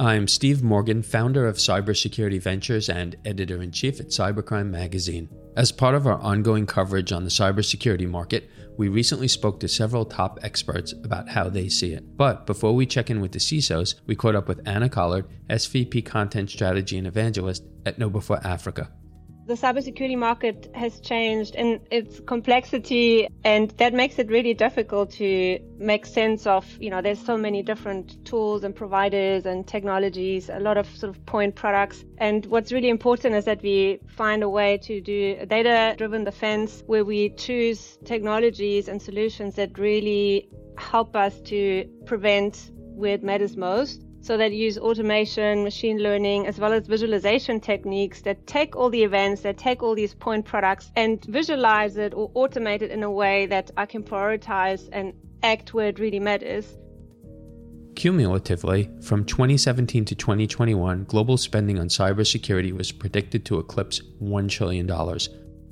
I'm Steve Morgan, founder of Cybersecurity Ventures and editor-in-chief at Cybercrime Magazine. As part of our ongoing coverage on the cybersecurity market, we recently spoke to several top experts about how they see it. But before we check in with the CISOs, we caught up with Anna Collard, SVP Content Strategy and Evangelist at KnowBe4 Africa. The cybersecurity market has changed in its complexity, and that makes it really difficult to make sense of, there's so many different tools and providers and technologies, a lot of sort of point products. And what's really important is that we find a way to do a data-driven defense where we choose technologies and solutions that really help us to prevent where it matters most. So that use automation, machine learning, as well as visualization techniques that take all the events, that take all these point products and visualize it or automate it in a way that I can prioritize and act where it really matters. Cumulatively, from 2017 to 2021, global spending on cybersecurity was predicted to eclipse $1 trillion.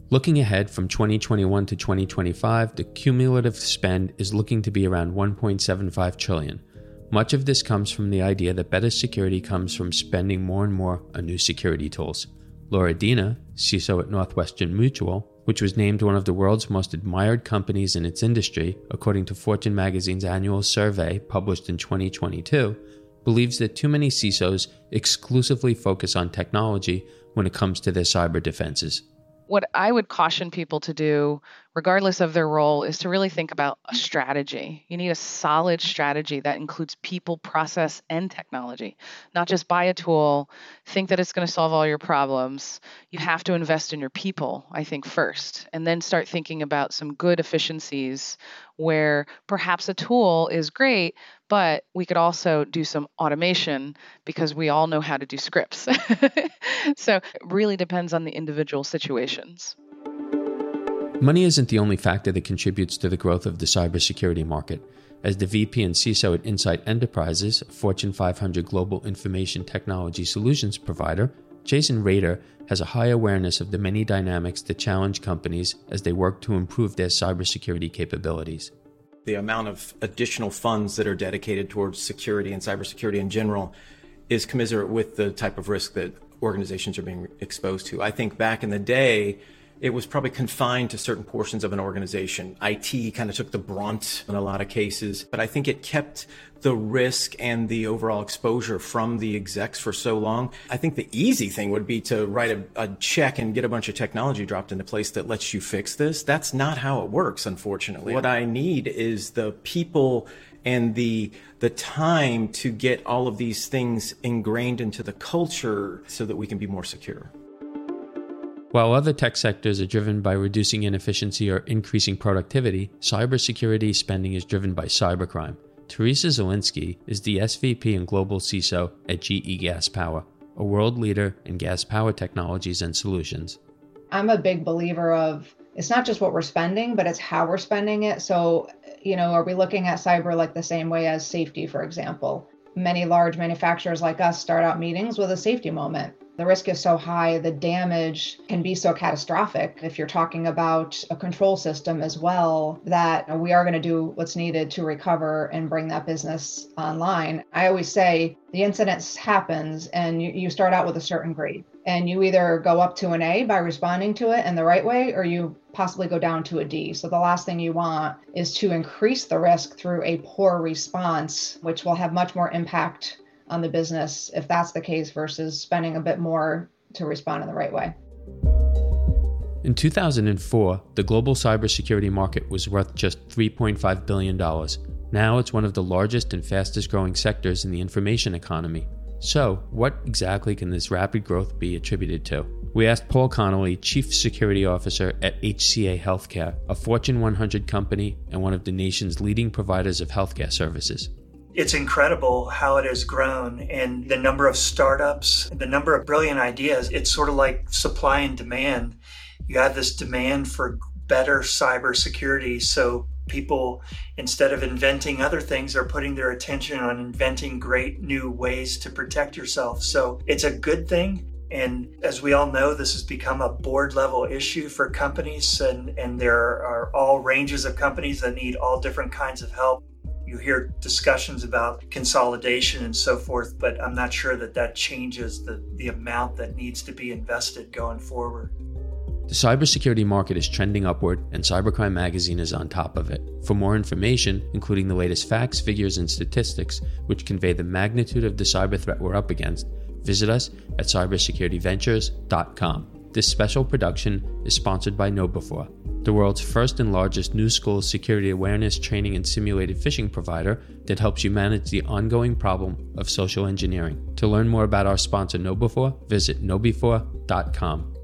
Looking ahead from 2021 to 2025, the cumulative spend is looking to be around $1.75 trillion. Much of this comes from the idea that better security comes from spending more and more on new security tools. Loredina, CISO at Northwestern Mutual, which was named one of the world's most admired companies in its industry, according to Fortune magazine's annual survey published in 2022, believes that too many CISOs exclusively focus on technology when it comes to their cyber defenses. What I would caution people to do, regardless of their role, is to really think about a strategy. You need a solid strategy that includes people, process, and technology. Not just buy a tool, think that it's going to solve all your problems. You have to invest in your people, I think, first, and then start thinking about some good efficiencies where perhaps a tool is great, but we could also do some automation because we all know how to do scripts. So it really depends on the individual situations. Money isn't the only factor that contributes to the growth of the cybersecurity market. As the VP and CISO at Insight Enterprises, a Fortune 500 global information technology solutions provider, Jason Rader has a high awareness of the many dynamics that challenge companies as they work to improve their cybersecurity capabilities. The amount of additional funds that are dedicated towards security and cybersecurity in general is commensurate with the type of risk that organizations are being exposed to. I think back in the day, it was probably confined to certain portions of an organization. IT kind of took the brunt in a lot of cases, but I think it kept the risk and the overall exposure from the execs for so long. I think the easy thing would be to write a check and get a bunch of technology dropped into place that lets you fix this. That's not how it works, unfortunately. What I need is the people and the time to get all of these things ingrained into the culture so that we can be more secure. While other tech sectors are driven by reducing inefficiency or increasing productivity, cybersecurity spending is driven by cybercrime. Teresa Zielinski is the SVP and global CISO at GE Gas Power, a world leader in gas power technologies and solutions. I'm a big believer of it's not just what we're spending, but it's how we're spending it. So, are we looking at cyber like the same way as safety, for example? Many large manufacturers like us start out meetings with a safety moment. The risk is so high, the damage can be so catastrophic if you're talking about a control system as well, that we are going to do what's needed to recover and bring that business online. I always say the incident happens and you start out with a certain grade and you either go up to an A by responding to it in the right way or you possibly go down to a D. So the last thing you want is to increase the risk through a poor response, which will have much more impact on the business if that's the case versus spending a bit more to respond in the right way. In 2004, the global cybersecurity market was worth just $3.5 billion. Now it's one of the largest and fastest growing sectors in the information economy. So what exactly can this rapid growth be attributed to? We asked Paul Connolly, Chief Security Officer at HCA Healthcare, a Fortune 100 company and one of the nation's leading providers of healthcare services. It's incredible how it has grown and the number of startups, the number of brilliant ideas. It's sort of like supply and demand. You have this demand for better cybersecurity. So people, instead of inventing other things, are putting their attention on inventing great new ways to protect yourself. So it's a good thing. And as we all know, this has become a board level issue for companies. And there are all ranges of companies that need all different kinds of help. You hear discussions about consolidation and so forth, but I'm not sure that that changes the amount that needs to be invested going forward. The cybersecurity market is trending upward, and Cybercrime Magazine is on top of it. For more information, including the latest facts, figures, and statistics, which convey the magnitude of the cyber threat we're up against, visit us at cybersecurityventures.com. This special production is sponsored by KnowBe4, the world's first and largest new school security awareness training and simulated phishing provider that helps you manage the ongoing problem of social engineering. To learn more about our sponsor KnowBe4, visit knowbe4.com.